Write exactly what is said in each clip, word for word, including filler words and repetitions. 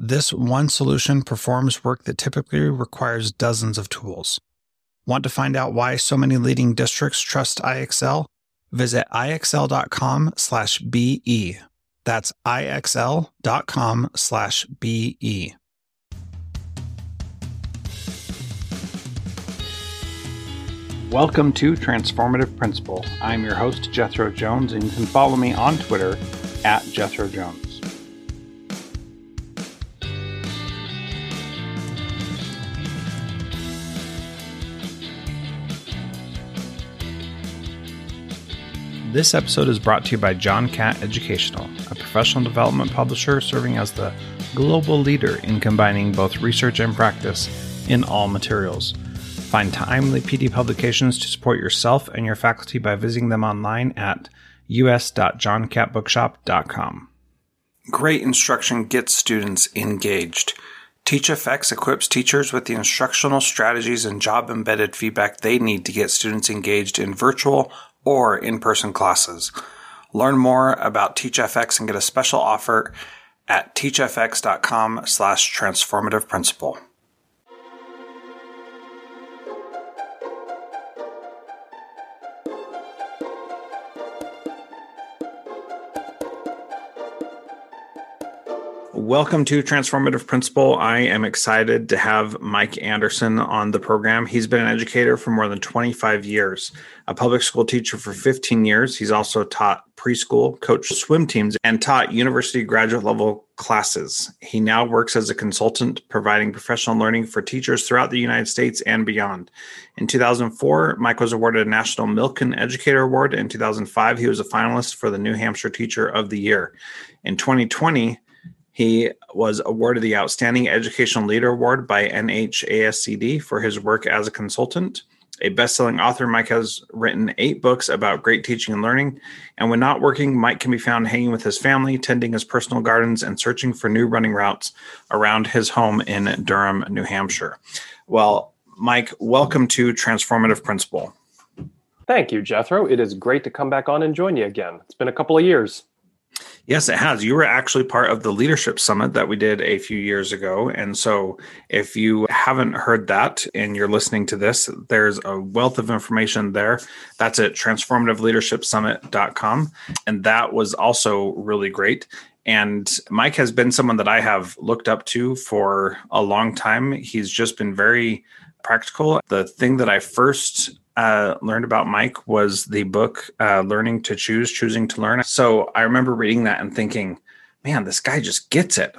This one solution performs work that typically requires dozens of tools. Want to find out why so many leading districts trust I X L? Visit I X L dot com slash B E. That's I X L dot com slash B E. Welcome to Transformative Principle. I'm your host, Jethro Jones, and you can follow me on Twitter at Jethro Jones. This episode is brought to you by John Catt Educational, a professional development publisher serving as the global leader in combining both research and practice in all materials. Find timely P D publications to support yourself and your faculty by visiting them online at u s dot john catt bookshop dot com. Great instruction gets students engaged. TeachFX equips teachers with the instructional strategies and job-embedded feedback they need to get students engaged in virtual or in-person classes. Learn more about TeachFX and get a special offer at teach f x dot com slash transformative principle. Welcome to Transformative Principle. I am excited to have Mike Anderson on the program. He's been an educator for more than twenty-five years, a public school teacher for fifteen years. He's also taught preschool, coached swim teams, and taught university graduate level classes. He now works as a consultant, providing professional learning for teachers throughout the United States and beyond. In two thousand four, Mike was awarded a National Milken Educator Award. In two thousand five, he was a finalist for the New Hampshire Teacher of the Year. In twenty twenty, he was awarded the Outstanding Educational Leader Award by N H A S C D for his work as a consultant. A best-selling author, Mike has written eight books about great teaching and learning. And when not working, Mike can be found hanging with his family, tending his personal gardens, and searching for new running routes around his home in Durham, New Hampshire. Well, Mike, welcome to Transformative Principle. Thank you, Jethro. It is great to come back on and join you again. It's been a couple of years. Yes, it has. You were actually part of the leadership summit that we did a few years ago. And so if you haven't heard that and you're listening to this, there's a wealth of information there. That's at transformative leadership summit dot com. And that was also really great. And Mike has been someone that I have looked up to for a long time. He's just been very practical. The thing that I first Uh, learned about Mike was the book, uh, Learning to Choose, Choosing to Learn. So I remember reading that and thinking, man, this guy just gets it.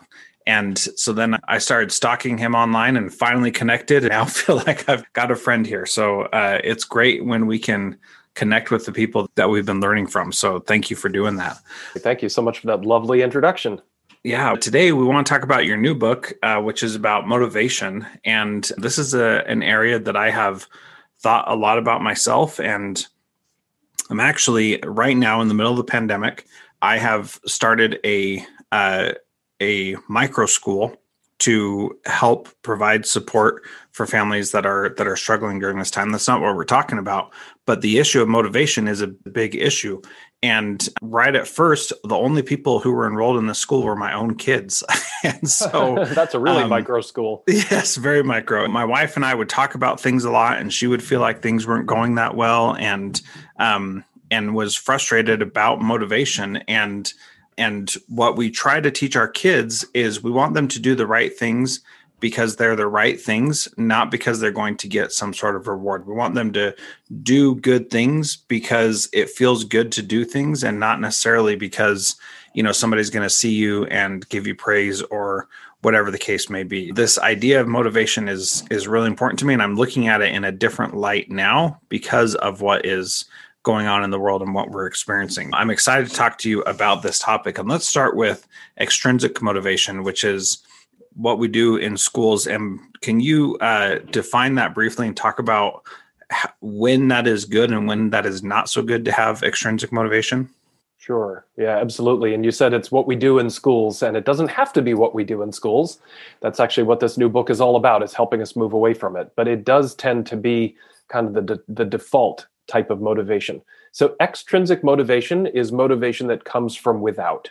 And so then I started stalking him online and finally connected. And now I feel like I've got a friend here. So uh, it's great when we can connect with the people that we've been learning from. So thank you for doing that. Thank you so much for that lovely introduction. Yeah. Today, we want to talk about your new book, uh, which is about motivation. And this is a, an area that I have thought a lot about myself. And I'm actually right now in the middle of the pandemic, I have started a, uh, a micro school to help provide support for families that are, that are struggling during this time. That's not what we're talking about, but the issue of motivation is a big issue. And right at first, the only people who were enrolled in this school were my own kids. And so that's a really um, micro school. Yes, very micro. My wife and I would talk about things a lot, and she would feel like things weren't going that well, and um, and was frustrated about motivation. And and what we try to teach our kids is we want them to do the right things because they're the right things, not because they're going to get some sort of reward. We want them to do good things because it feels good to do things, and not necessarily because, you know, somebody's going to see you and give you praise or whatever the case may be. This idea of motivation is, is really important to me. And I'm looking at it in a different light now because of what is going on in the world and what we're experiencing. I'm excited to talk to you about this topic. And let's start with extrinsic motivation, which is what we do in schools. And can you uh, define that briefly and talk about when that is good and when that is not so good to have extrinsic motivation? Sure. Yeah, absolutely. And you said it's what we do in schools, and it doesn't have to be what we do in schools. That's actually what this new book is all about, is helping us move away from it. But it does tend to be kind of the, de- the default type of motivation. So extrinsic motivation is motivation that comes from without.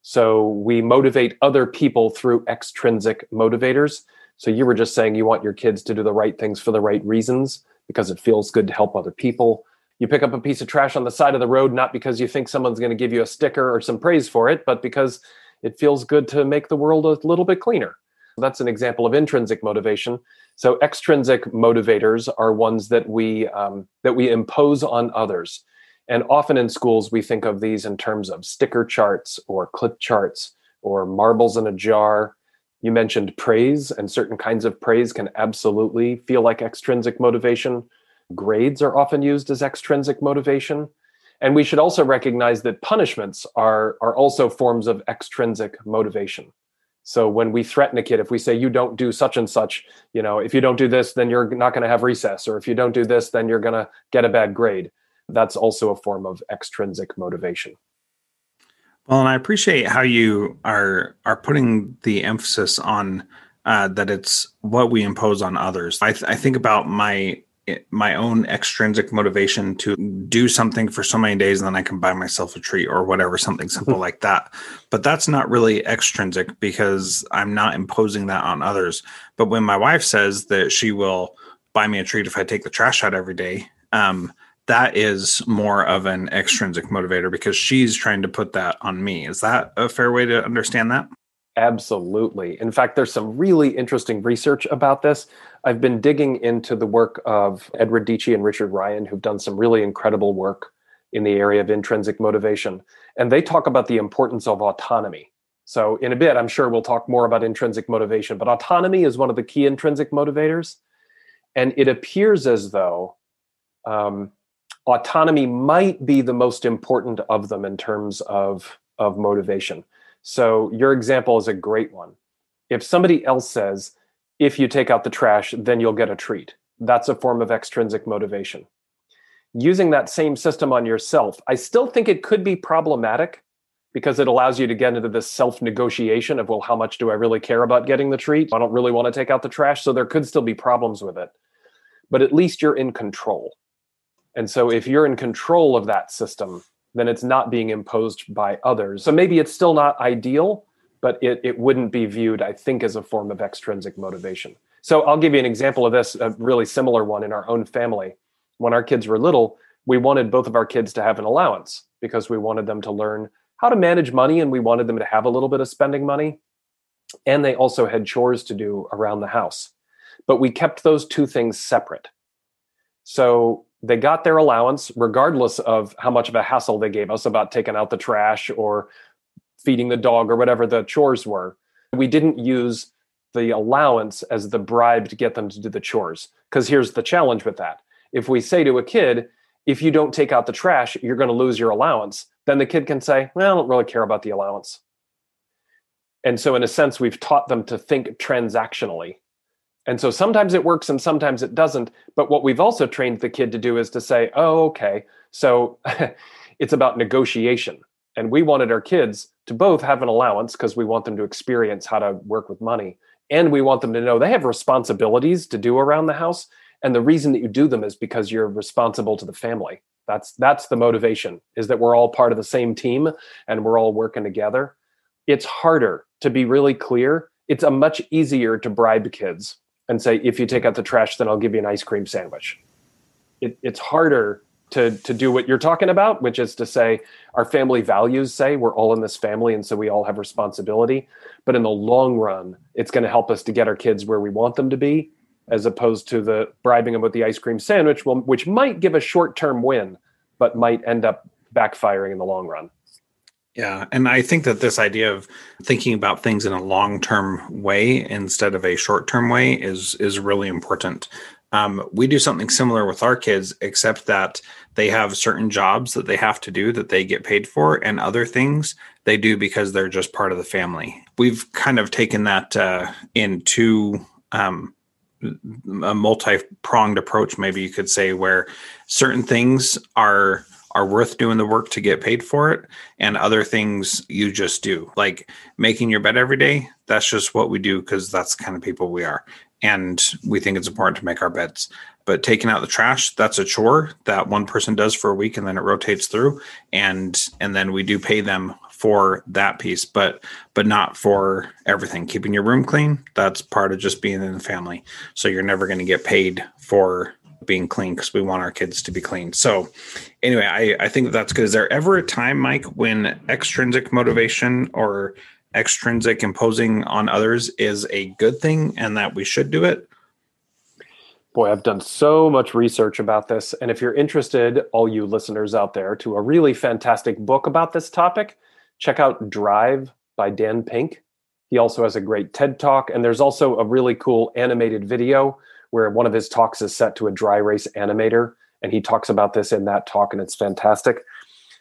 So we motivate other people through extrinsic motivators. So you were just saying you want your kids to do the right things for the right reasons because it feels good to help other people. You pick up a piece of trash on the side of the road, not because you think someone's going to give you a sticker or some praise for it, but because it feels good to make the world a little bit cleaner. That's an example of intrinsic motivation. So extrinsic motivators are ones that we um, that we impose on others. And often in schools, we think of these in terms of sticker charts or clip charts or marbles in a jar. You mentioned praise, and certain kinds of praise can absolutely feel like extrinsic motivation. Grades are often used as extrinsic motivation. And we should also recognize that punishments are, are also forms of extrinsic motivation. So when we threaten a kid, if we say, you don't do such and such, you know, if you don't do this, then you're not going to have recess, or if you don't do this, then you're going to get a bad grade. That's also a form of extrinsic motivation. Well, and I appreciate how you are are putting the emphasis on uh, that it's what we impose on others. I, th- I think about my my own extrinsic motivation to do something for so many days, and then I can buy myself a treat or whatever, something simple like that. But that's not really extrinsic because I'm not imposing that on others. But when my wife says that she will buy me a treat if I take the trash out every day, um, that is more of an extrinsic motivator because she's trying to put that on me. Is that a fair way to understand that? Absolutely. In fact, there's some really interesting research about this. I've been digging into the work of Edward Deci and Richard Ryan, who've done some really incredible work in the area of intrinsic motivation. And they talk about the importance of autonomy. So in a bit, I'm sure we'll talk more about intrinsic motivation, but autonomy is one of the key intrinsic motivators. And it appears as though um, autonomy might be the most important of them in terms of, of motivation. So your example is a great one. If somebody else says, if you take out the trash, then you'll get a treat, that's a form of extrinsic motivation. Using that same system on yourself, I still think it could be problematic because it allows you to get into this self-negotiation of, well, how much do I really care about getting the treat? I don't really want to take out the trash. So there could still be problems with it, but at least you're in control. And so if you're in control of that system, then it's not being imposed by others. So maybe it's still not ideal, but it, it wouldn't be viewed, I think, as a form of extrinsic motivation. So I'll give you an example of this, a really similar one in our own family. When our kids were little, we wanted both of our kids to have an allowance because we wanted them to learn how to manage money, and we wanted them to have a little bit of spending money. And they also had chores to do around the house. But we kept those two things separate. So they got their allowance, regardless of how much of a hassle they gave us about taking out the trash or feeding the dog or whatever the chores were. We didn't use the allowance as the bribe to get them to do the chores. Because here's the challenge with that. If we say to a kid, if you don't take out the trash, you're going to lose your allowance, then the kid can say, well, I don't really care about the allowance. And so in a sense, we've taught them to think transactionally. And so sometimes it works and sometimes it doesn't. But what we've also trained the kid to do is to say, oh, okay, so it's about negotiation. And we wanted our kids to both have an allowance because we want them to experience how to work with money. And we want them to know they have responsibilities to do around the house. And the reason that you do them is because you're responsible to the family. That's that's the motivation, is that we're all part of the same team and we're all working together. It's harder to be really clear. It's a much easier to bribe kids and say, if you take out the trash, then I'll give you an ice cream sandwich. It, it's harder to, to do what you're talking about, which is to say our family values say we're all in this family, and so we all have responsibility. But in the long run, it's going to help us to get our kids where we want them to be, as opposed to the bribing them with the ice cream sandwich, which might give a short-term win, but might end up backfiring in the long run. Yeah. And I think that this idea of thinking about things in a long-term way instead of a short-term way is, is really important. Um, we do something similar with our kids, except that they have certain jobs that they have to do that they get paid for, and other things They do because they're just part of the family. We've kind of taken that uh, into um, a multi-pronged approach, maybe you could say, where certain things are are worth doing the work to get paid for it, and other things you just do. Like making your bed every day, that's just what we do because that's the kind of people we are. And we think it's important to make our beds. But taking out the trash, that's a chore that one person does for a week, and then it rotates through. And and then we do pay them for that piece, but but not for everything. Keeping your room clean, that's part of just being in the family. So you're never going to get paid for being clean because we want our kids to be clean. So anyway, I, I think that's good. Is there ever a time, Mike, when extrinsic motivation or extrinsic imposing on others is a good thing and that we should do it? Boy, I've done so much research about this. And if you're interested, all you listeners out there, to a really fantastic book about this topic, check out Drive by Dan Pink. He also has a great TED Talk. And there's also a really cool animated video where one of his talks is set to a dry race animator. And he talks about this in that talk, and it's fantastic.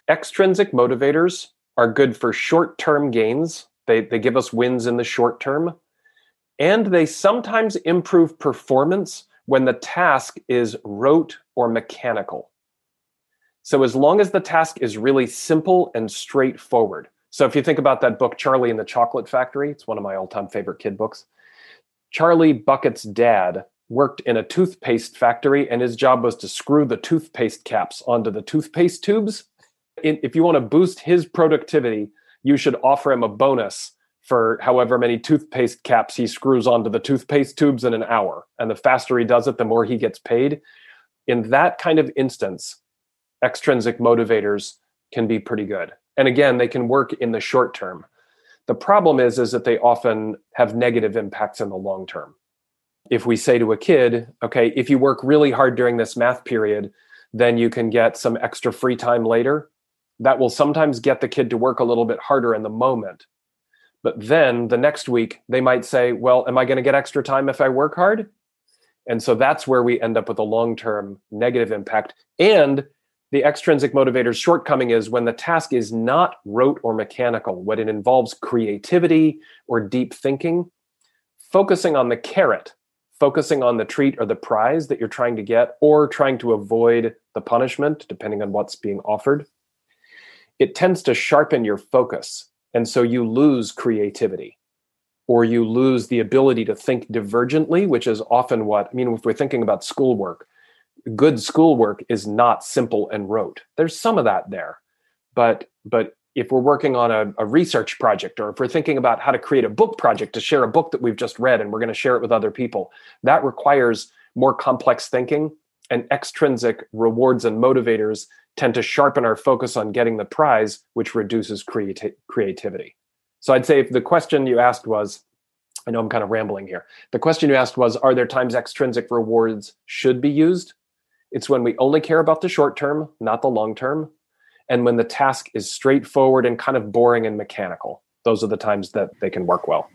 Extrinsic motivators are good for short-term gains. They, they give us wins in the short term, and they sometimes improve performance when the task is rote or mechanical. So as long as the task is really simple and straightforward. So if you think about that book, Charlie in the Chocolate Factory, it's one of my all-time favorite kid books. Charlie Bucket's dad worked in a toothpaste factory, and his job was to screw the toothpaste caps onto the toothpaste tubes. If you want to boost his productivity, you should offer him a bonus for however many toothpaste caps he screws onto the toothpaste tubes in an hour. And the faster he does it, the more he gets paid. In that kind of instance, extrinsic motivators can be pretty good. And again, they can work in the short term. The problem is, is that they often have negative impacts in the long term. If we say to a kid, okay, if you work really hard during this math period, then you can get some extra free time later. That will sometimes get the kid to work a little bit harder in the moment. But then the next week, they might say, well, am I going to get extra time if I work hard? And so that's where we end up with a long-term negative impact. And the extrinsic motivator's shortcoming is when the task is not rote or mechanical, when it involves creativity or deep thinking, focusing on the carrot, focusing on the treat or the prize that you're trying to get, or trying to avoid the punishment, depending on what's being offered, it tends to sharpen your focus. And so you lose creativity, or you lose the ability to think divergently, which is often what, I mean, if we're thinking about schoolwork, good schoolwork is not simple and rote. There's some of that there. But but if we're working on a, a research project, or if we're thinking about how to create a book project to share a book that we've just read and we're going to share it with other people, that requires more complex thinking, and extrinsic rewards and motivators tend to sharpen our focus on getting the prize, which reduces creati- creativity. So I'd say if the question you asked was, I know I'm kind of rambling here. The question you asked was, are there times extrinsic rewards should be used? It's when we only care about the short term, not the long term, and when the task is straightforward and kind of boring and mechanical. Those are the times that they can work well.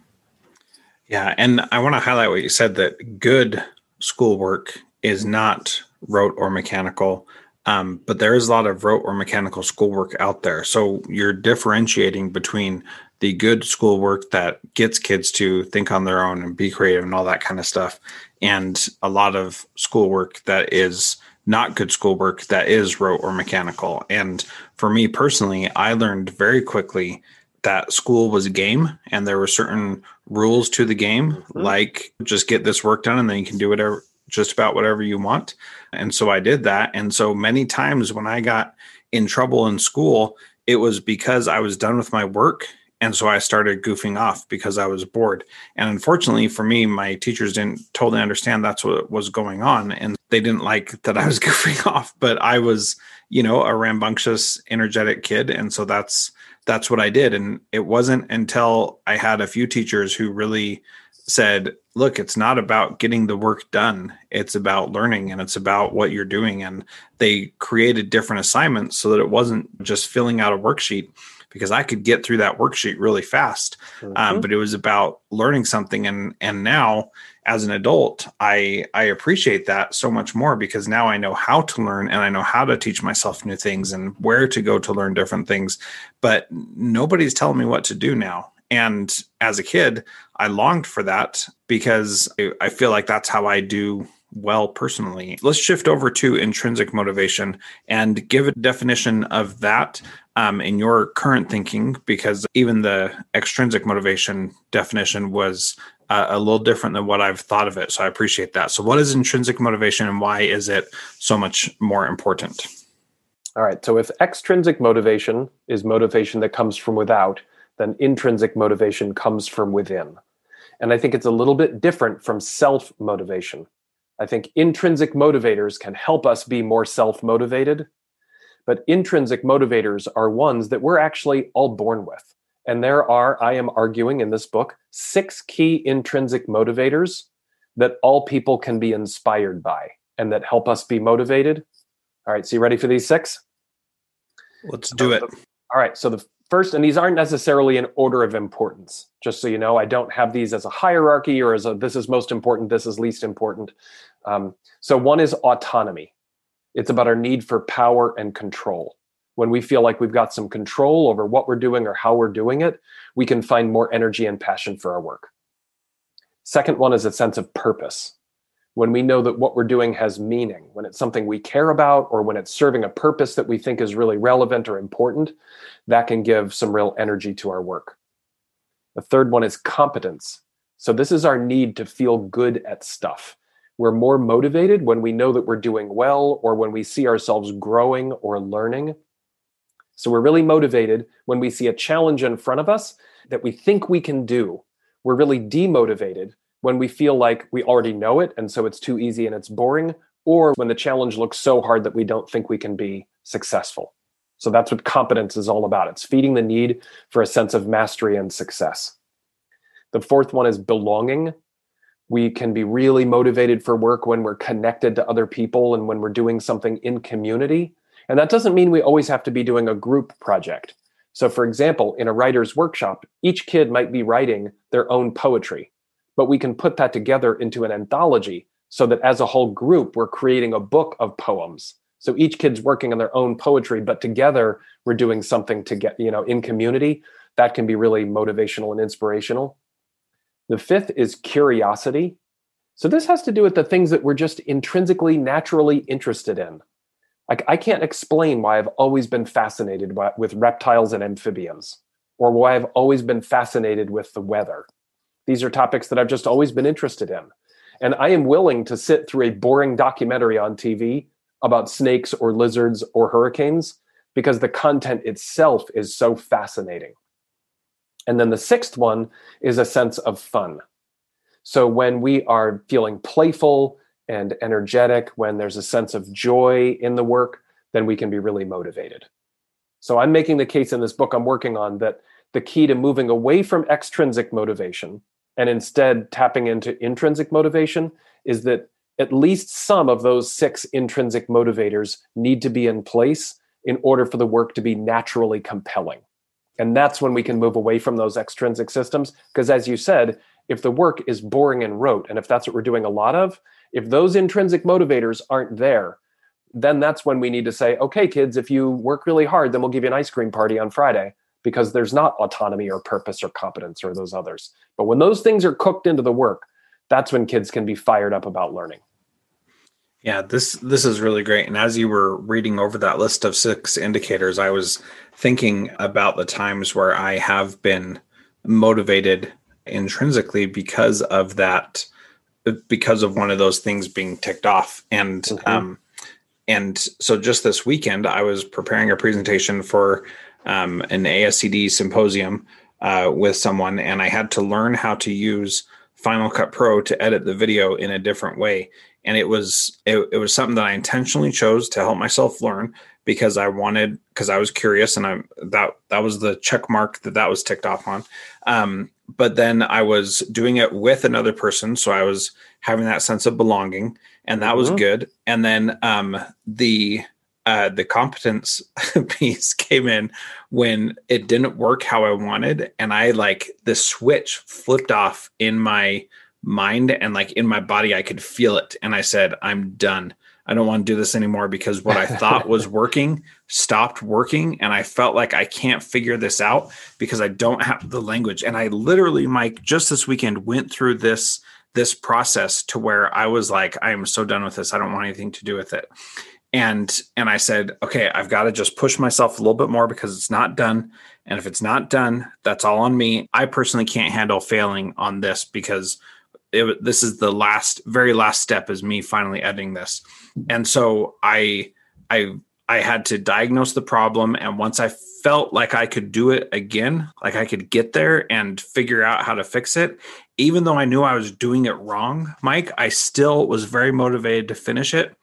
Yeah, and I want to highlight what you said, that good schoolwork is not rote or mechanical. Um, but there is a lot of rote or mechanical schoolwork out there. So you're differentiating between the good schoolwork that gets kids to think on their own and be creative and all that kind of stuff, and a lot of schoolwork that is not good schoolwork that is rote or mechanical. And for me personally, I learned very quickly that school was a game, and there were certain rules to the game, mm-hmm. like just get this work done and then you can do whatever, just about whatever you want. And so I did that. And so many times when I got in trouble in school, it was because I was done with my work. And so I started goofing off because I was bored. And unfortunately for me, my teachers didn't totally understand that's what was going on. And they didn't like that I was goofing off, but I was, you know, a rambunctious, energetic kid. And so that's, that's what I did. And it wasn't until I had a few teachers who really said, look, it's not about getting the work done. It's about learning, and it's about what you're doing. And they created different assignments so that it wasn't just filling out a worksheet, because I could get through that worksheet really fast. Mm-hmm. Um, but it was about learning something. And, and now as an adult, I, I appreciate that so much more, because now I know how to learn and I know how to teach myself new things and where to go to learn different things, but nobody's telling me what to do now. And as a kid, I longed for that because I feel like that's how I do well personally. Let's shift over to intrinsic motivation and give a definition of that um, in your current thinking, because even the extrinsic motivation definition was uh, a little different than what I've thought of it. So I appreciate that. So what is intrinsic motivation and why is it so much more important? All right. So if extrinsic motivation is motivation that comes from without, then intrinsic motivation comes from within. And I think it's a little bit different from self-motivation. I think intrinsic motivators can help us be more self-motivated, but intrinsic motivators are ones that we're actually all born with. And there are, I am arguing in this book, six key intrinsic motivators that all people can be inspired by and that help us be motivated. All right, so you ready for these six? Let's do it. All right, so the first, and these aren't necessarily in order of importance, just so you know, I don't have these as a hierarchy or as a, this is most important, this is least important. Um, so one is autonomy. It's about our need for power and control. When we feel like we've got some control over what we're doing or how we're doing it, we can find more energy and passion for our work. Second one is a sense of purpose. When we know that what we're doing has meaning, when it's something we care about, or when it's serving a purpose that we think is really relevant or important, that can give some real energy to our work. The third one is competence. So this is our need to feel good at stuff. We're more motivated when we know that we're doing well, or when we see ourselves growing or learning. So we're really motivated when we see a challenge in front of us that we think we can do. We're really demotivated when we feel like we already know it, and so it's too easy and it's boring, or when the challenge looks so hard that we don't think we can be successful. So that's what competence is all about. It's feeding the need for a sense of mastery and success. The fourth one is belonging. We can be really motivated for work when we're connected to other people and when we're doing something in community. And that doesn't mean we always have to be doing a group project. So for example, in a writer's workshop, each kid might be writing their own poetry, but we can put that together into an anthology so that as a whole group, we're creating a book of poems. So each kid's working on their own poetry, but together we're doing something to get, you know, in community. That can be really motivational and inspirational. The fifth is curiosity. So this has to do with the things that we're just intrinsically, naturally interested in. Like, I can't explain why I've always been fascinated by, with reptiles and amphibians, or why I've always been fascinated with the weather. These are topics that I've just always been interested in. And I am willing to sit through a boring documentary on T V about snakes or lizards or hurricanes because the content itself is so fascinating. And then the sixth one is a sense of fun. So when we are feeling playful and energetic, when there's a sense of joy in the work, then we can be really motivated. So I'm making the case in this book I'm working on that the key to moving away from extrinsic motivation and instead tapping into intrinsic motivation is that at least some of those six intrinsic motivators need to be in place in order for the work to be naturally compelling. And that's when we can move away from those extrinsic systems. Because as you said, if the work is boring and rote, and if that's what we're doing a lot of, if those intrinsic motivators aren't there, then that's when we need to say, okay, kids, if you work really hard, then we'll give you an ice cream party on Friday. Because there's not autonomy or purpose or competence or those others. But when those things are cooked into the work, that's when kids can be fired up about learning. Yeah, this this is really great. And as you were reading over that list of six indicators, I was thinking about the times where I have been motivated intrinsically because of that, because of one of those things being ticked off. And mm-hmm. um, and so just this weekend, I was preparing a presentation for Um, an A S C D symposium uh, with someone, and I had to learn how to use Final Cut Pro to edit the video in a different way. And it was it, it was something that I intentionally chose to help myself learn because I wanted because I was curious, and I that that was the check mark that that was ticked off on. Um, but then I was doing it with another person, so I was having that sense of belonging, and that mm-hmm. was good. And then um, the uh, the competence piece came in when it didn't work how I wanted. And I like the switch flipped off in my mind and like in my body, I could feel it. And I said, I'm done. I don't want to do this anymore, because what I thought was working stopped working. And I felt like I can't figure this out because I don't have the language. And I literally, Mike, just this weekend went through this, this process to where I was like, I am so done with this. I don't want anything to do with it. And, and I said, okay, I've got to just push myself a little bit more because it's not done. And if it's not done, that's all on me. I personally can't handle failing on this because It, this is the last, very last step is me finally editing this. And so I, I, I had to diagnose the problem. And once I felt like I could do it again, like I could get there and figure out how to fix it, even though I knew I was doing it wrong, Mike, I still was very motivated to finish it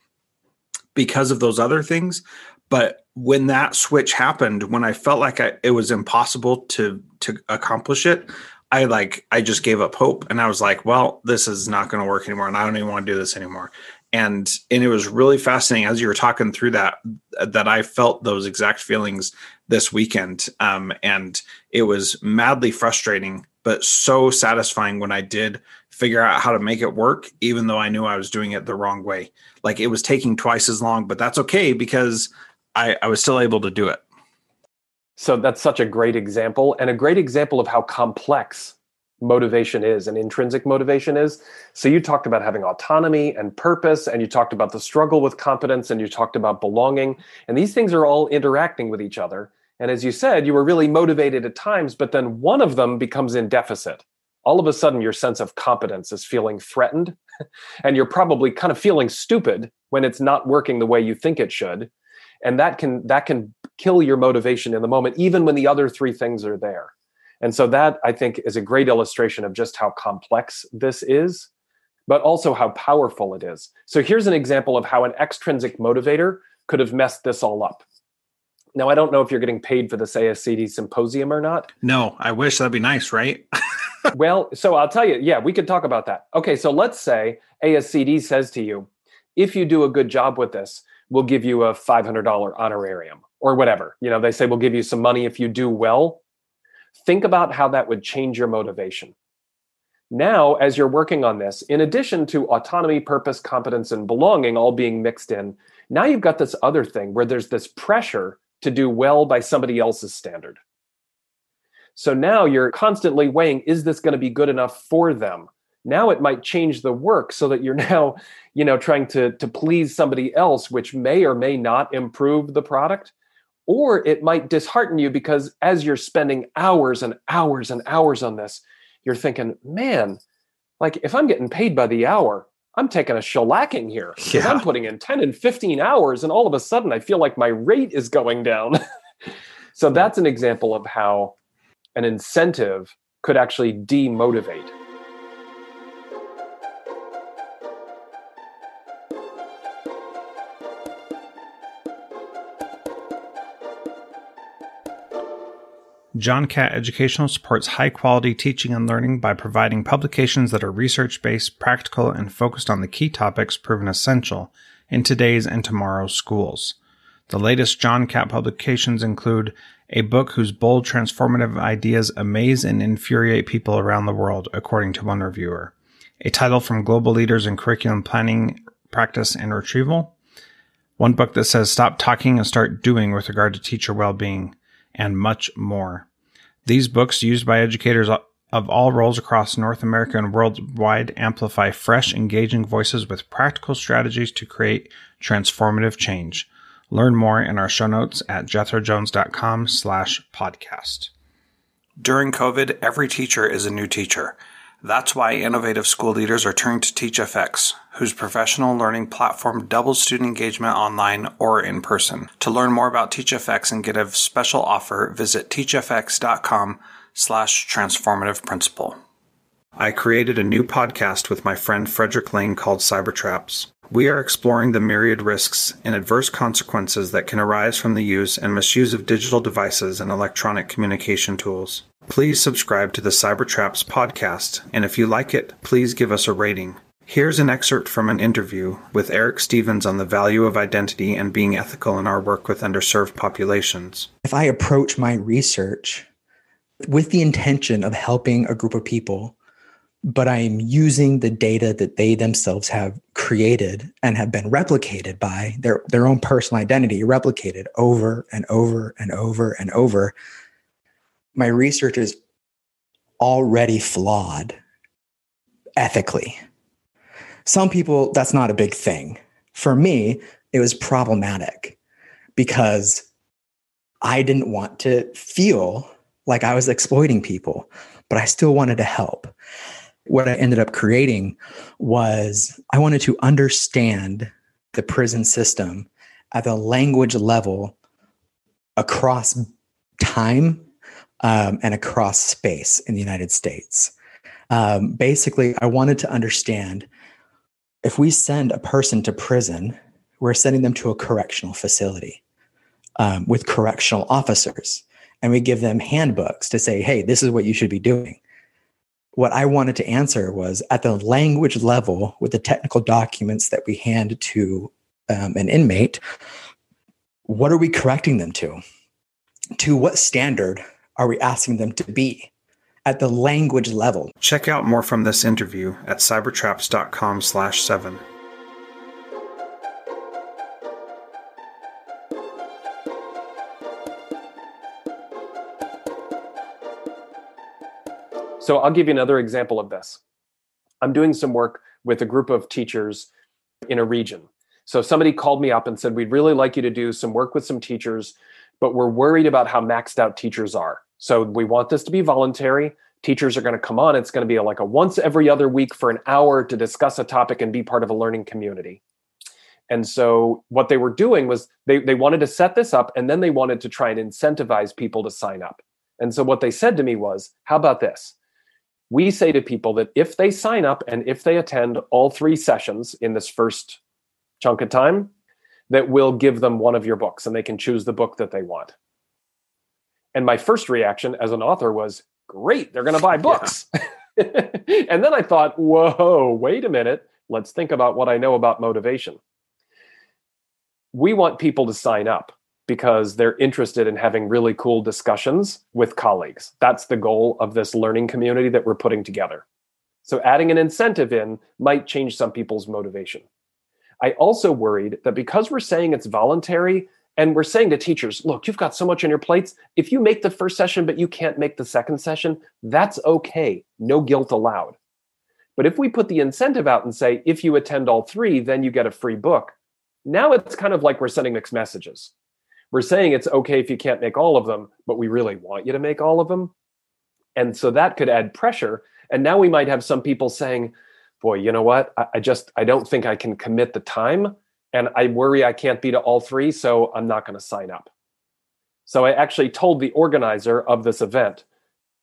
because of those other things. But when that switch happened, when I felt like I, it was impossible to, to accomplish it, I like, I just gave up hope and I was like, well, this is not going to work anymore. And I don't even want to do this anymore. And, and it was really fascinating as you were talking through that, that I felt those exact feelings this weekend. Um, and it was madly frustrating, but so satisfying when I did figure out how to make it work, even though I knew I was doing it the wrong way. Like it was taking twice as long, but that's okay because I, I was still able to do it. So that's such a great example, and a great example of how complex motivation is and intrinsic motivation is. So you talked about having autonomy and purpose, and you talked about the struggle with competence, and you talked about belonging. And these things are all interacting with each other. And as you said, you were really motivated at times, but then one of them becomes in deficit. All of a sudden, your sense of competence is feeling threatened, and you're probably kind of feeling stupid when it's not working the way you think it should. And that can that can kill your motivation in the moment, even when the other three things are there. And so that, I think, is a great illustration of just how complex this is, but also how powerful it is. So here's an example of how an extrinsic motivator could have messed this all up. Now, I don't know if you're getting paid for this A S C D symposium or not. No, I wish. That'd be nice, right? Well, so I'll tell you, yeah, we could talk about that. Okay, so let's say A S C D says to you, if you do a good job with this, we'll give you a five hundred dollars honorarium or whatever. You know, they say, we'll give you some money if you do well. Think about how that would change your motivation. Now, as you're working on this, in addition to autonomy, purpose, competence, and belonging all being mixed in, now you've got this other thing where there's this pressure to do well by somebody else's standard. So now you're constantly weighing, is this going to be good enough for them? Now it might change the work so that you're now, you know, trying to, to please somebody else, which may or may not improve the product, or it might dishearten you because as you're spending hours and hours and hours on this, you're thinking, man, like if I'm getting paid by the hour, I'm taking a shellacking here. Yeah. I'm putting in ten and fifteen hours and all of a sudden I feel like my rate is going down. So that's an example of how an incentive could actually demotivate. John Catt Educational supports high-quality teaching and learning by providing publications that are research-based, practical, and focused on the key topics proven essential in today's and tomorrow's schools. The latest John Catt publications include a book whose bold, transformative ideas amaze and infuriate people around the world, according to one reviewer, a title from global leaders in curriculum planning, practice, and retrieval, one book that says stop talking and start doing with regard to teacher well-being, and much more. These books, used by educators of all roles across North America and worldwide, amplify fresh, engaging voices with practical strategies to create transformative change. Learn more in our show notes at jethrojones.com slash podcast. During COVID, every teacher is a new teacher. That's why innovative school leaders are turning to TeachFX, whose professional learning platform doubles student engagement online or in person. To learn more about TeachFX and get a special offer, visit teachfx.com slash transformative principle. I created a new podcast with my friend Frederick Lane called Cybertraps. We are exploring the myriad risks and adverse consequences that can arise from the use and misuse of digital devices and electronic communication tools. Please subscribe to the Cybertraps podcast, and if you like it, please give us a rating. Here's an excerpt from an interview with Eric Stevens on the value of identity and being ethical in our work with underserved populations. If I approach my research with the intention of helping a group of people, but I am using the data that they themselves have created and have been replicated by their, their own personal identity, replicated over and over and over and over, my research is already flawed ethically. Some people, that's not a big thing. For me, it was problematic because I didn't want to feel like I was exploiting people, but I still wanted to help. What I ended up creating was I wanted to understand the prison system at the language level across time um, and across space in the United States. Um, basically, I wanted to understand if we send a person to prison, we're sending them to a correctional facility um, with correctional officers, and we give them handbooks to say, hey, this is what you should be doing. What I wanted to answer was at the language level with the technical documents that we hand to um, an inmate, what are we correcting them to? To what standard are we asking them to be at the language level? Check out more from this interview at cybertraps.com slash seven. So I'll give you another example of this. I'm doing some work with a group of teachers in a region. So somebody called me up and said, we'd really like you to do some work with some teachers, but we're worried about how maxed out teachers are. So we want this to be voluntary. Teachers are going to come on. It's going to be like a once every other week for an hour to discuss a topic and be part of a learning community. And so what they were doing was they, they wanted to set this up, and then they wanted to try and incentivize people to sign up. And so what they said to me was, how about this? We say to people that if they sign up and if they attend all three sessions in this first chunk of time, that we'll give them one of your books and they can choose the book that they want. And my first reaction as an author was, great, they're going to buy books. Yeah. And then I thought, whoa, wait a minute. Let's think about what I know about motivation. We want people to sign up because they're interested in having really cool discussions with colleagues. That's the goal of this learning community that we're putting together. So adding an incentive in might change some people's motivation. I also worried that because we're saying it's voluntary and we're saying to teachers, look, you've got so much on your plates. If you make the first session, but you can't make the second session, that's okay. No guilt allowed. But if we put the incentive out and say, if you attend all three, then you get a free book. Now it's kind of like we're sending mixed messages. We're saying it's okay if you can't make all of them, but we really want you to make all of them. And so that could add pressure. And now we might have some people saying, boy, you know what? I, I just, I don't think I can commit the time. And I worry I can't be to all three, so I'm not going to sign up. So I actually told the organizer of this event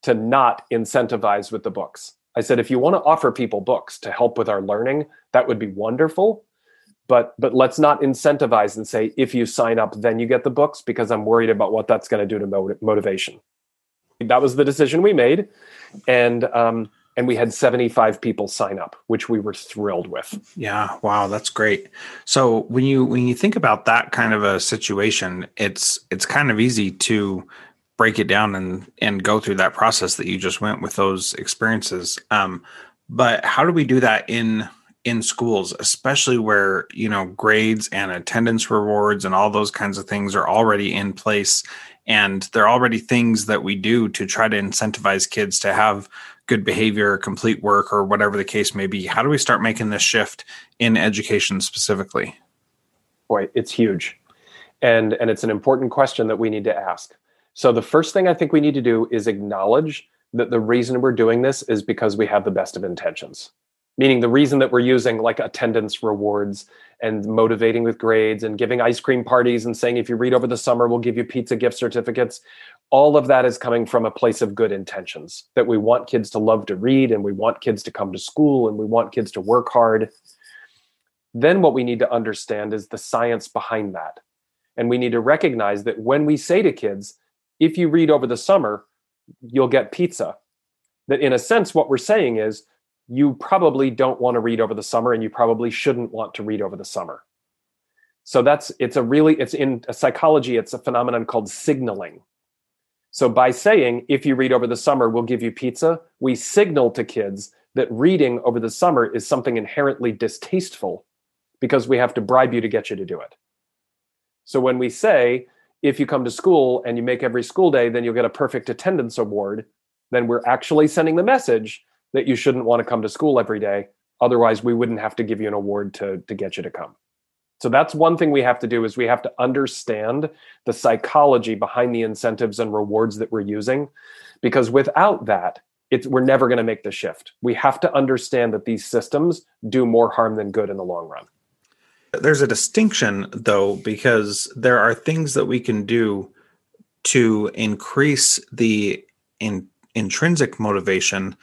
to not incentivize with the books. I said, if you want to offer people books to help with our learning, that would be wonderful. But but let's not incentivize and say, if you sign up, then you get the books, because I'm worried about what that's going to do to motiv- motivation. That was the decision we made. And um, and we had seventy-five people sign up, which we were thrilled with. Yeah. Wow. That's great. So when you when you think about that kind of a situation, it's it's kind of easy to break it down and, and go through that process that you just went with those experiences. Um, but how do we do that in... in schools, especially where, you know, grades and attendance rewards and all those kinds of things are already in place. And they're already things that we do to try to incentivize kids to have good behavior, complete work, or whatever the case may be. How do we start making this shift in education specifically? Boy, it's huge. And, and it's an important question that we need to ask. So the first thing I think we need to do is acknowledge that the reason we're doing this is because we have the best of intentions. Meaning the reason that we're using like attendance rewards and motivating with grades and giving ice cream parties and saying, if you read over the summer, we'll give you pizza gift certificates. All of that is coming from a place of good intentions, that we want kids to love to read and we want kids to come to school and we want kids to work hard. Then what we need to understand is the science behind that. And we need to recognize that when we say to kids, if you read over the summer, you'll get pizza, that in a sense, what we're saying is, you probably don't want to read over the summer, and you probably shouldn't want to read over the summer. So that's, it's a really, it's in psychology, it's a phenomenon called signaling. So by saying, if you read over the summer, we'll give you pizza, we signal to kids that reading over the summer is something inherently distasteful because we have to bribe you to get you to do it. So when we say, if you come to school and you make every school day, then you'll get a perfect attendance award, then we're actually sending the message that you shouldn't want to come to school every day. Otherwise, we wouldn't have to give you an award to, to get you to come. So that's one thing we have to do, is we have to understand the psychology behind the incentives and rewards that we're using, because without that, it's, we're never going to make the shift. We have to understand that these systems do more harm than good in the long run. There's a distinction, though, because there are things that we can do to increase the in, intrinsic motivation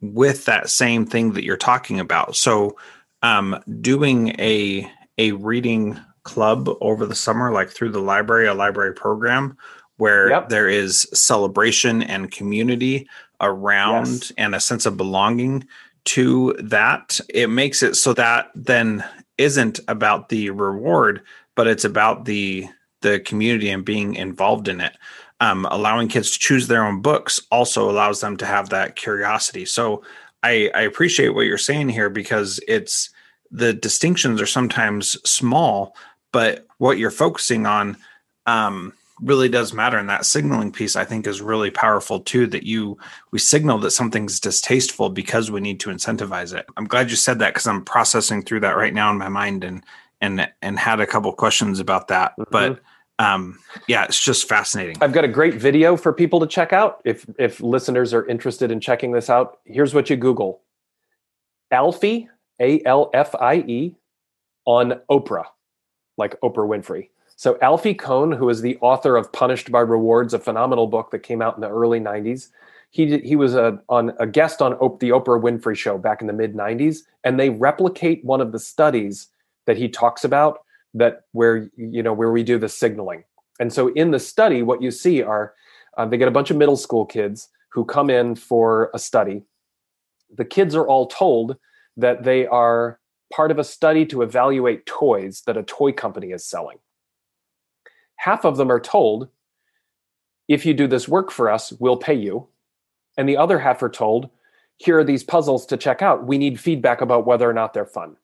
with that same thing that you're talking about. So um, doing a, a reading club over the summer, like through the library, a library program where yep. there is celebration and community around yes. and a sense of belonging to that. It makes it so that then isn't about the reward, but it's about the the community and being involved in it. Um, allowing kids to choose their own books also allows them to have that curiosity. So I, I appreciate what you're saying here, because it's the distinctions are sometimes small, but what you're focusing on um really does matter. And that signaling piece, I think, is really powerful too, that you, we signal that something's distasteful because we need to incentivize it. I'm glad you said that, because I'm processing through that right now in my mind, and, and, and had a couple questions about that, mm-hmm. but um, yeah, it's just fascinating. I've got a great video for people to check out. If, if listeners are interested in checking this out, here's what you Google: Alfie, A L F I E, on Oprah, like Oprah Winfrey. So Alfie Kohn, who is the author of Punished by Rewards, a phenomenal book that came out in the early nineties, he he was a, on, a guest on Op- the Oprah Winfrey Show back in the mid nineties, and they replicate one of the studies that he talks about, that where you know where we do the signaling. And so in the study, what you see are uh, they get a bunch of middle school kids who come in for a study. The kids are all told that they are part of a study to evaluate toys that a toy company is selling. Half of them are told, if you do this work for us, we'll pay you. And the other half are told, here are these puzzles to check out. We need feedback about whether or not they're fun.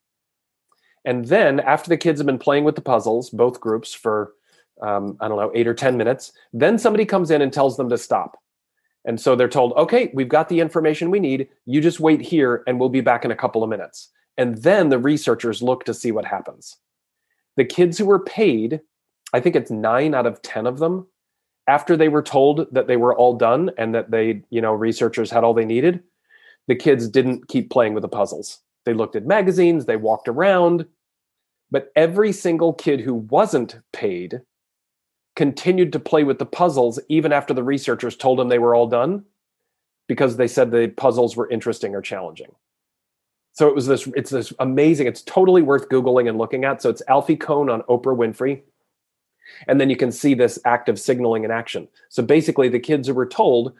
And then after the kids have been playing with the puzzles, both groups for, um, I don't know, eight or ten minutes, then somebody comes in and tells them to stop. And so they're told, okay, we've got the information we need. You just wait here and we'll be back in a couple of minutes. And then the researchers look to see what happens. The kids who were paid, I think it's nine out of ten of them, after they were told that they were all done and that they, you know, researchers had all they needed, the kids didn't keep playing with the puzzles. They looked at magazines, they walked around, but every single kid who wasn't paid continued to play with the puzzles even after the researchers told them they were all done, because they said the puzzles were interesting or challenging. So it was this, it's this amazing, it's totally worth Googling and looking at. So it's Alfie Kohn on Oprah Winfrey. And then you can see this active signaling in action. So basically, the kids who were told,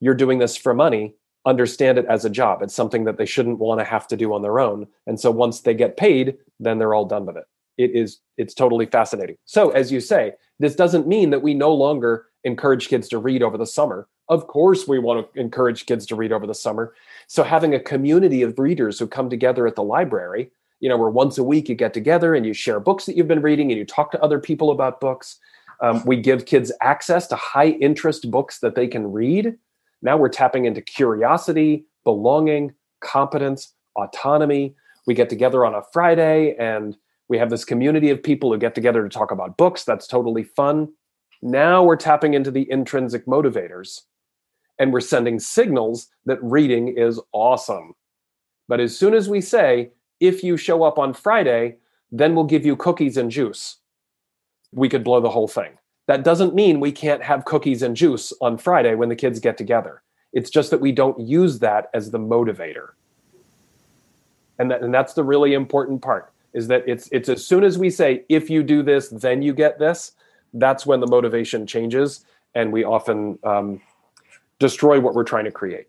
you're doing this for money, understand it as a job. It's something that they shouldn't want to have to do on their own. And so once they get paid, then they're all done with it. It is, it's totally fascinating. So as you say, this doesn't mean that we no longer encourage kids to read over the summer. Of course, we want to encourage kids to read over the summer. So having a community of readers who come together at the library, you know, where once a week you get together and you share books that you've been reading and you talk to other people about books. Um, we give kids access to high interest books that they can read. Now we're tapping into curiosity, belonging, competence, autonomy. We get together on a Friday and we have this community of people who get together to talk about books. That's totally fun. Now we're tapping into the intrinsic motivators, and we're sending signals that reading is awesome. But as soon as we say, if you show up on Friday, then we'll give you cookies and juice, we could blow the whole thing. That doesn't mean we can't have cookies and juice on Friday when the kids get together. It's just that we don't use that as the motivator. And that, and that's the really important part, is that it's, it's as soon as we say, if you do this, then you get this, that's when the motivation changes. And we often um, destroy what we're trying to create.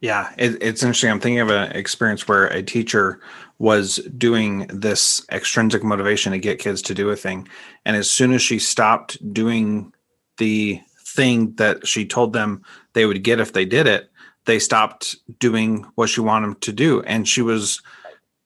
Yeah, it, it's interesting. I'm thinking of an experience where a teacher was doing this extrinsic motivation to get kids to do a thing. And as soon as she stopped doing the thing that she told them they would get if they did it, they stopped doing what she wanted them to do. And she was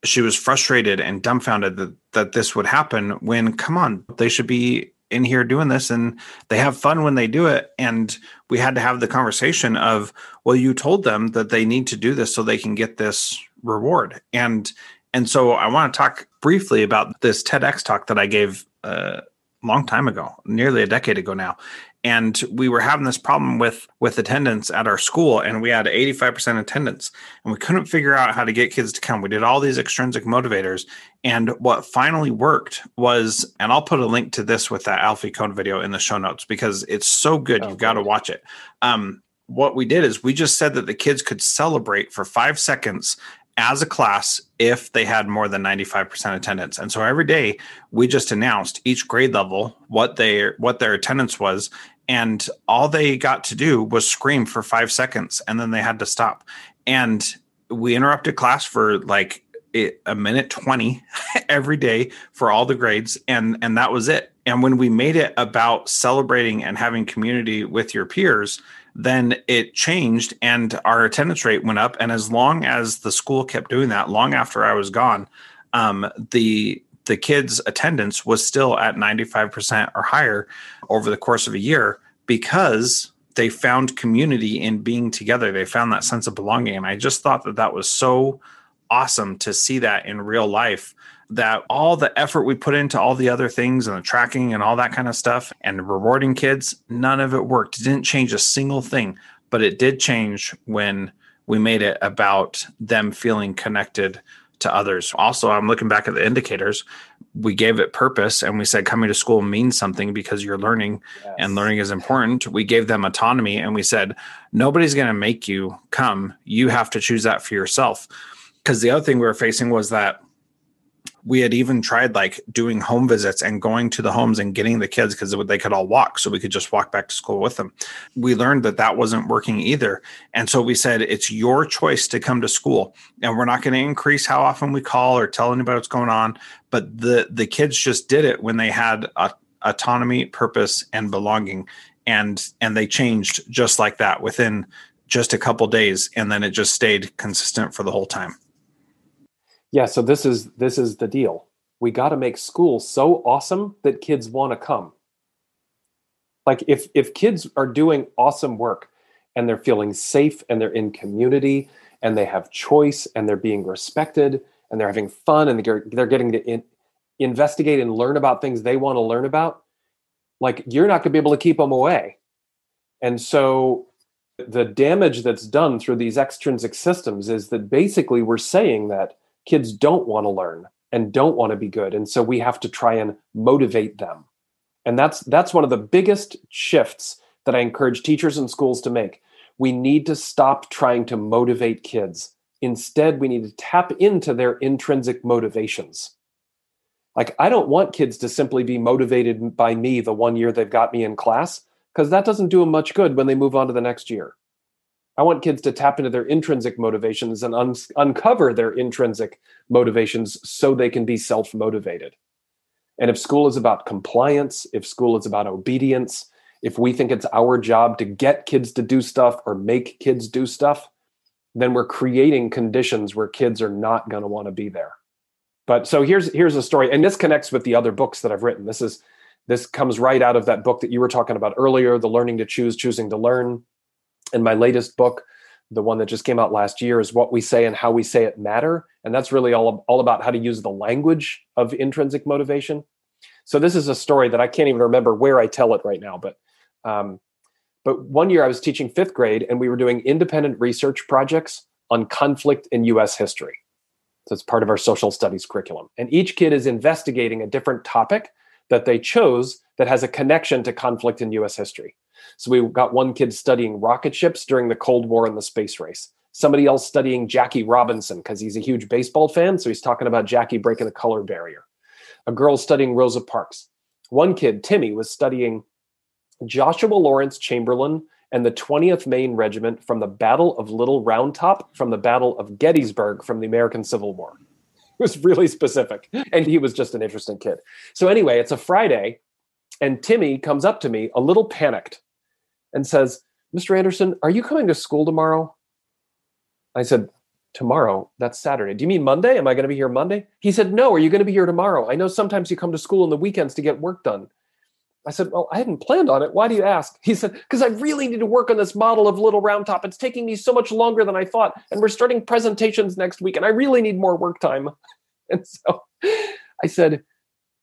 she was frustrated and dumbfounded that, that this would happen when, come on, they should be in here doing this and they have fun when they do it. And we had to have the conversation of, well, you told them that they need to do this so they can get this reward. And, and so I want to talk briefly about this TEDx talk that I gave a long time ago, nearly a decade ago now. And we were having this problem with, with attendance at our school, and we had eighty-five percent attendance, and we couldn't figure out how to get kids to come. We did all these extrinsic motivators. And what finally worked was, and I'll put a link to this with that Alfie Kohn video in the show notes, because it's so good. You've got to watch it. Um, what we did is we just said that the kids could celebrate for five seconds as a class if they had more than ninety-five percent attendance. And so every day we just announced each grade level what their what their attendance was, and all they got to do was scream for five seconds and then they had to stop. And we interrupted class for like a minute twenty every day for all the grades, and and that was it. And when we made it about celebrating and having community with your peers, then it changed and our attendance rate went up. And as long as the school kept doing that, long after I was gone, um, the the kids' attendance was still at ninety-five percent or higher over the course of a year, because they found community in being together. They found that sense of belonging. And I just thought that that was so awesome to see that in real life, that all the effort we put into all the other things and the tracking and all that kind of stuff and rewarding kids, none of it worked. It didn't change a single thing, but it did change when we made it about them feeling connected to others. Also, I'm looking back at the indicators. We gave it purpose and we said coming to school means something because you're learning. Yes. And learning is important. We gave them autonomy and we said, nobody's going to make you come. You have to choose that for yourself. Because the other thing we were facing was that we had even tried like doing home visits and going to the homes and getting the kids, because they could all walk, so we could just walk back to school with them. We learned that that wasn't working either. And so we said, it's your choice to come to school, and we're not going to increase how often we call or tell anybody what's going on. But the, the kids just did it when they had a, autonomy, purpose, and belonging. And, and they changed just like that within just a couple days. And then it just stayed consistent for the whole time. Yeah, so this is this is the deal. We got to make school so awesome that kids want to come. Like if if kids are doing awesome work and they're feeling safe and they're in community and they have choice and they're being respected and they're having fun and they're, they're getting to in, investigate and learn about things they want to learn about, like you're not going to be able to keep them away. And so the damage that's done through these extrinsic systems is that basically we're saying that kids don't want to learn and don't want to be good. And so we have to try and motivate them. And that's that's one of the biggest shifts that I encourage teachers and schools to make. We need to stop trying to motivate kids. Instead, we need to tap into their intrinsic motivations. Like, I don't want kids to simply be motivated by me the one year they've got me in class, because that doesn't do them much good when they move on to the next year. I want kids to tap into their intrinsic motivations and un- uncover their intrinsic motivations so they can be self-motivated. And if school is about compliance, if school is about obedience, if we think it's our job to get kids to do stuff or make kids do stuff, then we're creating conditions where kids are not going to want to be there. But so here's here's a story, and this connects with the other books that I've written. This is this comes right out of that book that you were talking about earlier, The Learning to Choose, Choosing to Learn. And my latest book, the one that just came out last year, is What We Say and How We Say It Matter. And that's really all, all about how to use the language of intrinsic motivation. So this is a story that I can't even remember where I tell it right now. But um, but one year I was teaching fifth grade, and we were doing independent research projects on conflict in U S history. So it's part of our social studies curriculum. And each kid is investigating a different topic that they chose that has a connection to conflict in U S history. So we got one kid studying rocket ships during the Cold War and the space race. Somebody else studying Jackie Robinson because he's a huge baseball fan. So he's talking about Jackie breaking the color barrier. A girl studying Rosa Parks. One kid, Timmy, was studying Joshua Lawrence Chamberlain and the twentieth Maine Regiment from the Battle of Little Round Top, from the Battle of Gettysburg, from the American Civil War. It was really specific. And he was just an interesting kid. So anyway, it's a Friday, and Timmy comes up to me a little panicked and says, "Mister Anderson, are you coming to school tomorrow?" I said, "Tomorrow? That's Saturday. Do you mean Monday? Am I going to be here Monday?" He said, "No, are you going to be here tomorrow? I know sometimes you come to school on the weekends to get work done." I said, "Well, I hadn't planned on it. Why do you ask?" He said, "Because I really need to work on this model of Little Round Top. It's taking me so much longer than I thought. And we're starting presentations next week, and I really need more work time." And so I said,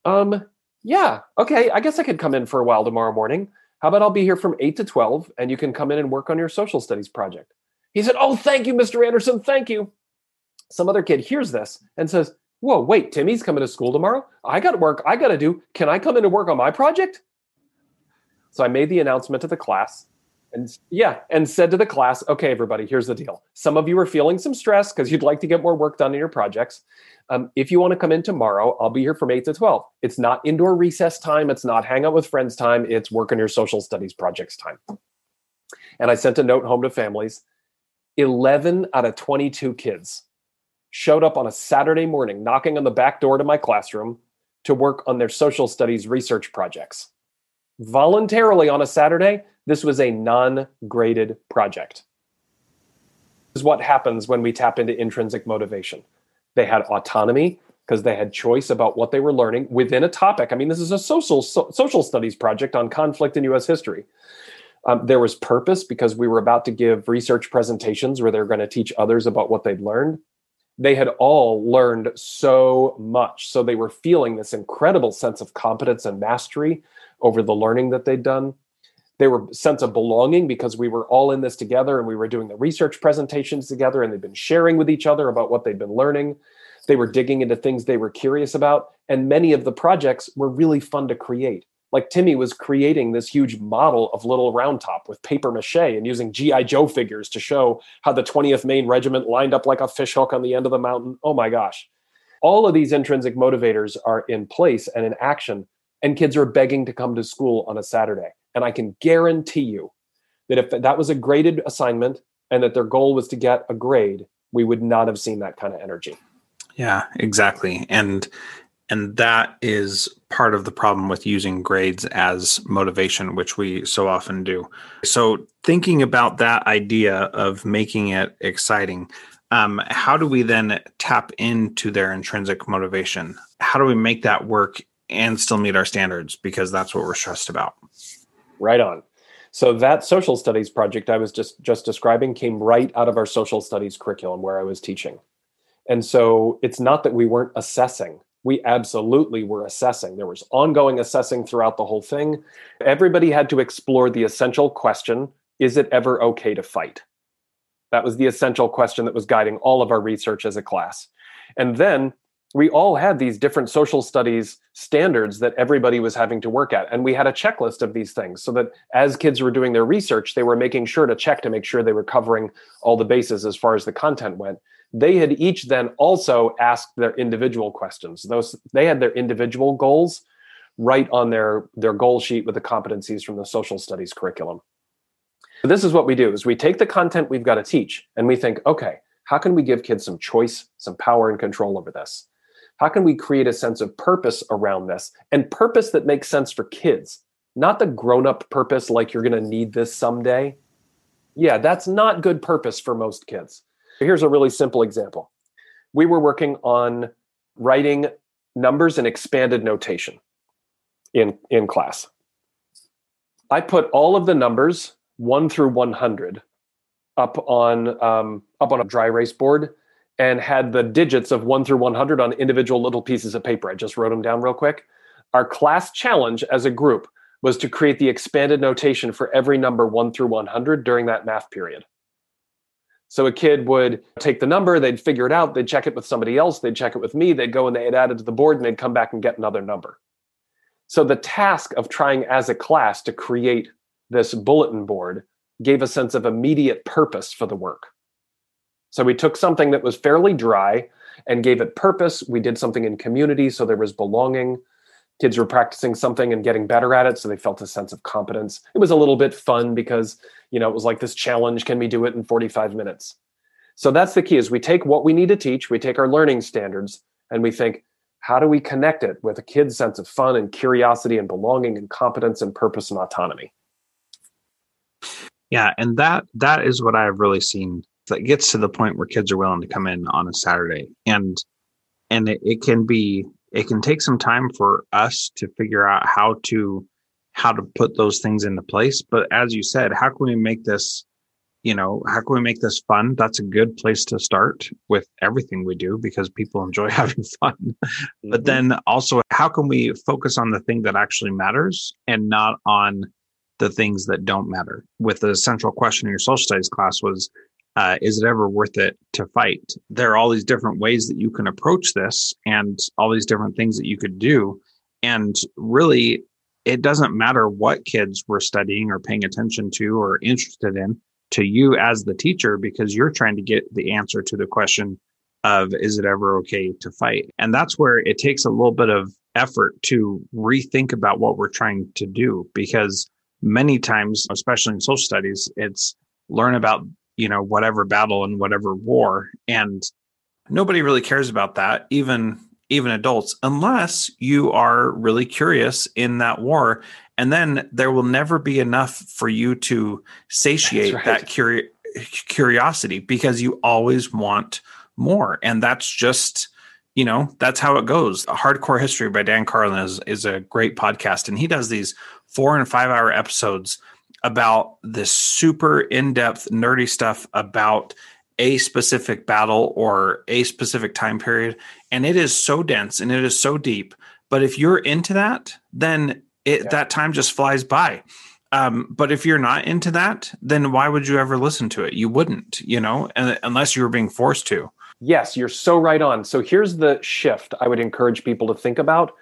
um, yeah, okay, I guess I could come in for a while tomorrow morning. How about I'll be here from eight to twelve, and you can come in and work on your social studies project." He said, "Oh, thank you, Mister Anderson, thank you." Some other kid hears this and says, "Whoa, wait, Timmy's coming to school tomorrow? I got work I got to do. Can I come in and work on my project?" So I made the announcement to the class and yeah, and said to the class, "Okay, everybody, here's the deal. Some of you are feeling some stress because you'd like to get more work done in your projects. Um, if you want to come in tomorrow, I'll be here from eight to twelve. It's not indoor recess time. It's not hang out with friends time. It's work on your social studies projects time." And I sent a note home to families. eleven out of twenty-two kids showed up on a Saturday morning, knocking on the back door to my classroom to work on their social studies research projects. Voluntarily on a Saturday, this was a non-graded project. This is what happens when we tap into intrinsic motivation. They had autonomy because they had choice about what they were learning within a topic. I mean, this is a social so, social studies project on conflict in U S history. Um, there was purpose because we were about to give research presentations where they're going to teach others about what they'd learned. They had all learned so much. So they were feeling this incredible sense of competence and mastery over the learning that they'd done. They were sense of belonging because we were all in this together and we were doing the research presentations together and they'd been sharing with each other about what they'd been learning. They were digging into things they were curious about. And many of the projects were really fun to create. Like Timmy was creating this huge model of Little Round Top with paper mache and using G I Joe figures to show how the twentieth Maine Regiment lined up like a fishhook on the end of the mountain. Oh my gosh. All of these intrinsic motivators are in place and in action, and kids are begging to come to school on a Saturday. And I can guarantee you that if that was a graded assignment and that their goal was to get a grade, we would not have seen that kind of energy. Yeah, exactly. And And that is part of the problem with using grades as motivation, which we so often do. So thinking about that idea of making it exciting, um, how do we then tap into their intrinsic motivation? How do we make that work and still meet our standards? Because that's what we're stressed about. Right on. So that social studies project I was just, just describing came right out of our social studies curriculum where I was teaching. And so it's not that we weren't assessing. We absolutely were assessing. There was ongoing assessing throughout the whole thing. Everybody had to explore the essential question, is it ever okay to fight? That was the essential question that was guiding all of our research as a class. And then we all had these different social studies standards that everybody was having to work at. And we had a checklist of these things so that as kids were doing their research, they were making sure to check to make sure they were covering all the bases as far as the content went. They had each then also asked their individual questions. Those they had their individual goals right on their, their goal sheet with the competencies from the social studies curriculum. So this is what we do is we take the content we've got to teach and we think, okay, how can we give kids some choice, some power and control over this? How can we create a sense of purpose around this and purpose that makes sense for kids, not the grown-up purpose like you're going to need this someday? Yeah, that's not good purpose for most kids. Here's a really simple example. We were working on writing numbers in expanded notation in, in class. I put all of the numbers, one through one hundred, up on, um, up on a dry erase board and had the digits of one through one hundred on individual little pieces of paper. I just wrote them down real quick. Our class challenge as a group was to create the expanded notation for every number one through one hundred during that math period. So a kid would take the number, they'd figure it out, they'd check it with somebody else, they'd check it with me, they'd go and they'd add it to the board and they'd come back and get another number. So the task of trying as a class to create this bulletin board gave a sense of immediate purpose for the work. So we took something that was fairly dry and gave it purpose. We did something in community, so there was belonging. kids were practicing something and getting better at it, so they felt a sense of competence. It was a little bit fun because, you know, it was like this challenge, can we do it in forty-five minutes? So that's the key, is we take what we need to teach, we take our learning standards, and we think, how do we connect it with a kid's sense of fun and curiosity and belonging and competence and purpose and autonomy? Yeah, and that that is what I've really seen that gets to the point where kids are willing to come in on a Saturday. And and it, it can be, it can take some time for us to figure out how to how to put those things into place. But as you said, how can we make this, you know, how can we make this fun? That's a good place to start with everything we do, because people enjoy having fun. Mm-hmm. But then also, how can we focus on the thing that actually matters and not on the things that don't matter? With the central question in your social studies class was, uh, is it ever worth it to fight? There are all these different ways that you can approach this and all these different things that you could do. And really, it doesn't matter what kids were studying or paying attention to or interested in to you as the teacher, because you're trying to get the answer to the question of, is it ever okay to fight? And that's where it takes a little bit of effort to rethink about what we're trying to do, because many times, especially in social studies, it's learn about, you know, whatever battle and whatever war. And nobody really cares about that, even even adults, unless you are really curious in that war. And then there will never be enough for you to satiate right. that curi- curiosity, because you always want more. And that's just, you know, that's how it goes. Hardcore History by Dan Carlin is, is a great podcast. And he does these four and five hour episodes about this super in-depth nerdy stuff about a specific battle or a specific time period. And it is so dense and it is so deep. But if you're into that, then it, yeah. that time just flies by. Um, but if you're not into that, then why would you ever listen to it? You wouldn't, you know, unless you were being forced to. Yes, you're so right on. So here's the shift I would encourage people to think about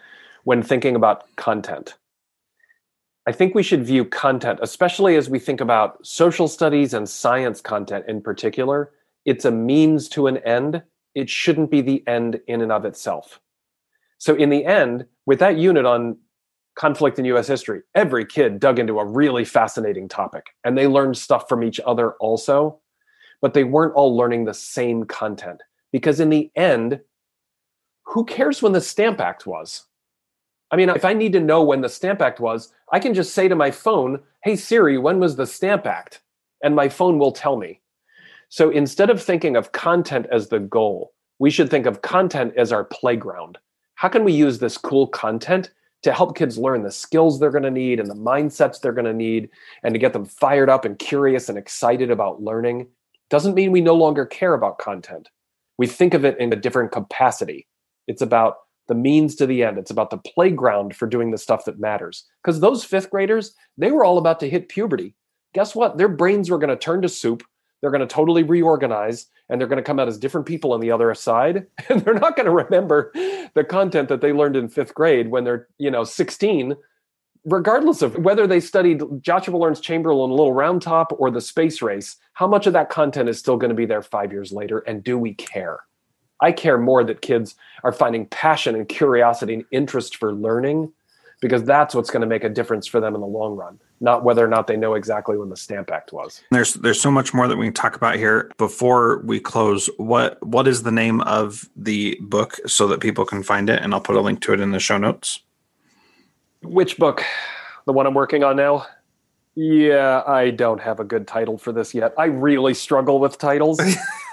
when thinking about content. I think we should view content, especially as we think about social studies and science content in particular, it's a means to an end. It shouldn't be the end in and of itself. So in the end, with that unit on conflict in U S history, every kid dug into a really fascinating topic, and they learned stuff from each other also, but they weren't all learning the same content, because in the end, who cares when the Stamp Act was? I mean, if I need to know when the Stamp Act was, I can just say to my phone, hey, Siri, when was the Stamp Act? And my phone will tell me. So instead of thinking of content as the goal, we should think of content as our playground. How can we use this cool content to help kids learn the skills they're going to need and the mindsets they're going to need, and to get them fired up and curious and excited about learning? Doesn't mean we no longer care about content. We think of it in a different capacity. It's about the means to the end. It's about the playground for doing the stuff that matters. Because those fifth graders, they were all about to hit puberty. Guess what? Their brains were going to turn to soup. They're going to totally reorganize, and they're going to come out as different people on the other side. And they're not going to remember the content that they learned in fifth grade when they're, you know, sixteen, regardless of whether they studied Joshua Lawrence Chamberlain, Little Round Top, or the space race. How much of that content is still going to be there five years later? And do we care? I care more that kids are finding passion and curiosity and interest for learning, because that's what's going to make a difference for them in the long run, not whether or not they know exactly when the Stamp Act was. There's there's so much more that we can talk about here. Before we close, what what is the name of the book so that people can find it? And I'll put a link to it in the show notes. Which book? The one I'm working on now? Yeah, I don't have a good title for this yet. I really struggle with titles.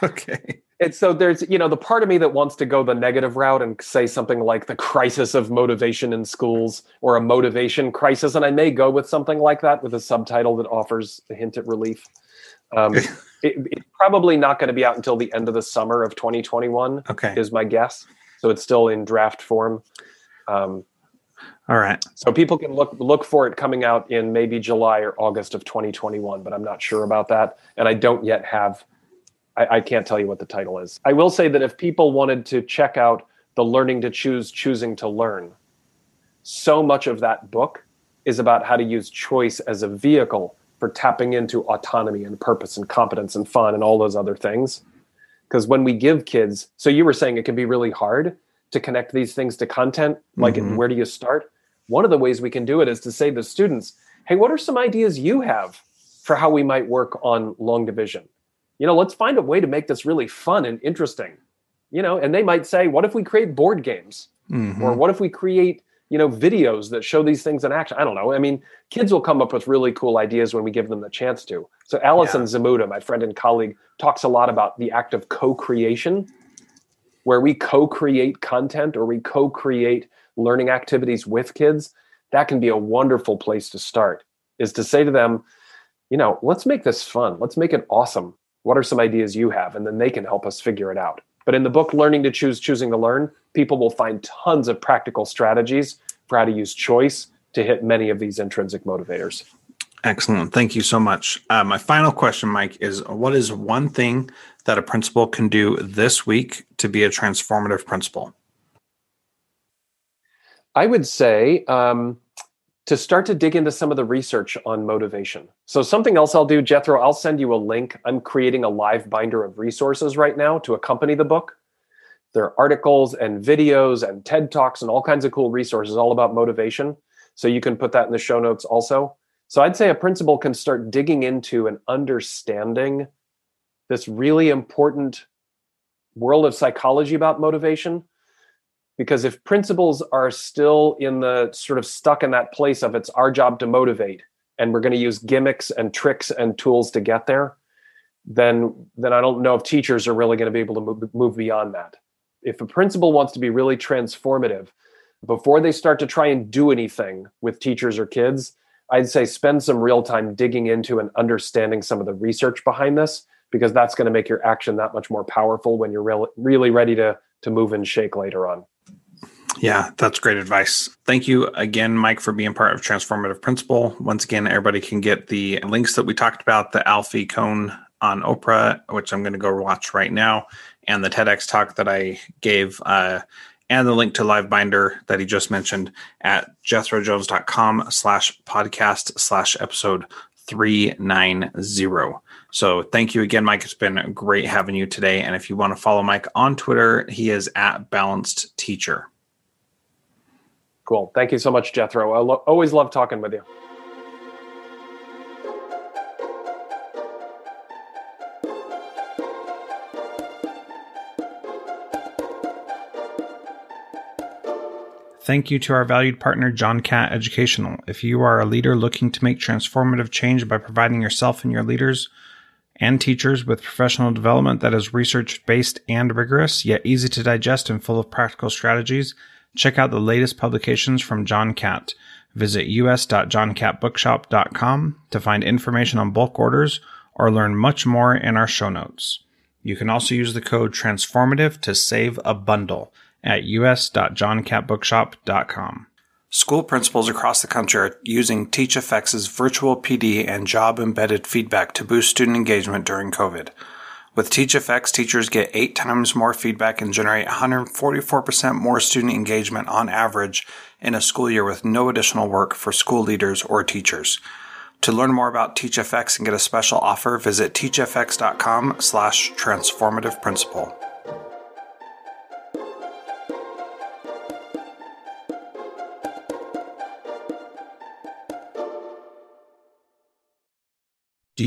Okay. And so there's, you know, the part of me that wants to go the negative route and say something like The Crisis of Motivation in Schools, or A Motivation Crisis. And I may go with something like that with a subtitle that offers a hint at relief. Um, it, it's probably not going to be out until the end of the summer of twenty twenty-one, okay, is my guess. So it's still in draft form. Um, All right. So people can look look for it coming out in maybe July or August of twenty twenty-one, but I'm not sure about that. And I don't yet have... I, I can't tell you what the title is. I will say that if people wanted to check out the Learning to Choose, Choosing to Learn, so much of that book is about how to use choice as a vehicle for tapping into autonomy and purpose and competence and fun and all those other things. Because when we give kids, so you were saying it can be really hard. to connect these things to content, like mm-hmm. where do you start? One of the ways we can do it is to say to students, hey, what are some ideas you have for how we might work on long division? You know, let's find a way to make this really fun and interesting. You know, and they might say, what if we create board games? Mm-hmm. Or what if we create, you know, videos that show these things in action? I don't know. I mean, kids will come up with really cool ideas when we give them the chance to. So Allison yeah. Zamuda, my friend and colleague, talks a lot about the act of co-creation, where we co-create content or we co-create learning activities with kids. That can be a wonderful place to start, is to say to them, you know, let's make this fun. Let's make it awesome. What are some ideas you have? And then they can help us figure it out. But in the book, Learning to Choose, Choosing to Learn, people will find tons of practical strategies for how to use choice to hit many of these intrinsic motivators. Excellent. Thank you so much. Uh, my final question, Mike, is what is one thing that a principal can do this week to be a transformative principal? I would say um, to start to dig into some of the research on motivation. So something else I'll do, Jethro, I'll send you a link. I'm creating a live binder of resources right now to accompany the book. There are articles and videos and TED Talks and all kinds of cool resources all about motivation. So you can put that in the show notes also. So I'd say a principal can start digging into and understanding this really important world of psychology about motivation. Because if principals are still in the sort of stuck in that place of it's our job to motivate, and we're going to use gimmicks and tricks and tools to get there, then, then I don't know if teachers are really going to be able to move, move beyond that. If a principal wants to be really transformative, before they start to try and do anything with teachers or kids, I'd say spend some real time digging into and understanding some of the research behind this, because that's going to make your action that much more powerful when you're re- really ready to, to move and shake later on. Yeah, that's great advice. Thank you again, Mike, for being part of Transformative Principle. Once again, everybody can get the links that we talked about, the Alfie Kohn on Oprah, which I'm going to go watch right now, and the TEDx talk that I gave, uh, and the link to LiveBinder that he just mentioned at jethrojones.com slash podcast slash episode 390. So thank you again, Mike. It's been great having you today. And if you want to follow Mike on Twitter, he is at Balanced Teacher. Cool. Thank you so much, Jethro. I lo- always love talking with you. Thank you to our valued partner, John Catt Educational. If you are a leader looking to make transformative change by providing yourself and your leaders and teachers with professional development that is research-based and rigorous, yet easy to digest and full of practical strategies, check out the latest publications from John Catt. Visit u s dot john catt bookshop dot com to find information on bulk orders or learn much more in our show notes. You can also use the code TRANSFORMATIVE to save a bundle at u s dot john catt bookshop dot com. School principals across the country are using TeachFX's virtual P D and job-embedded feedback to boost student engagement during COVID. With TeachFX, teachers get eight times more feedback and generate one hundred forty-four percent more student engagement on average in a school year with no additional work for school leaders or teachers. To learn more about TeachFX and get a special offer, visit teachfx.com slash transformative principle. Do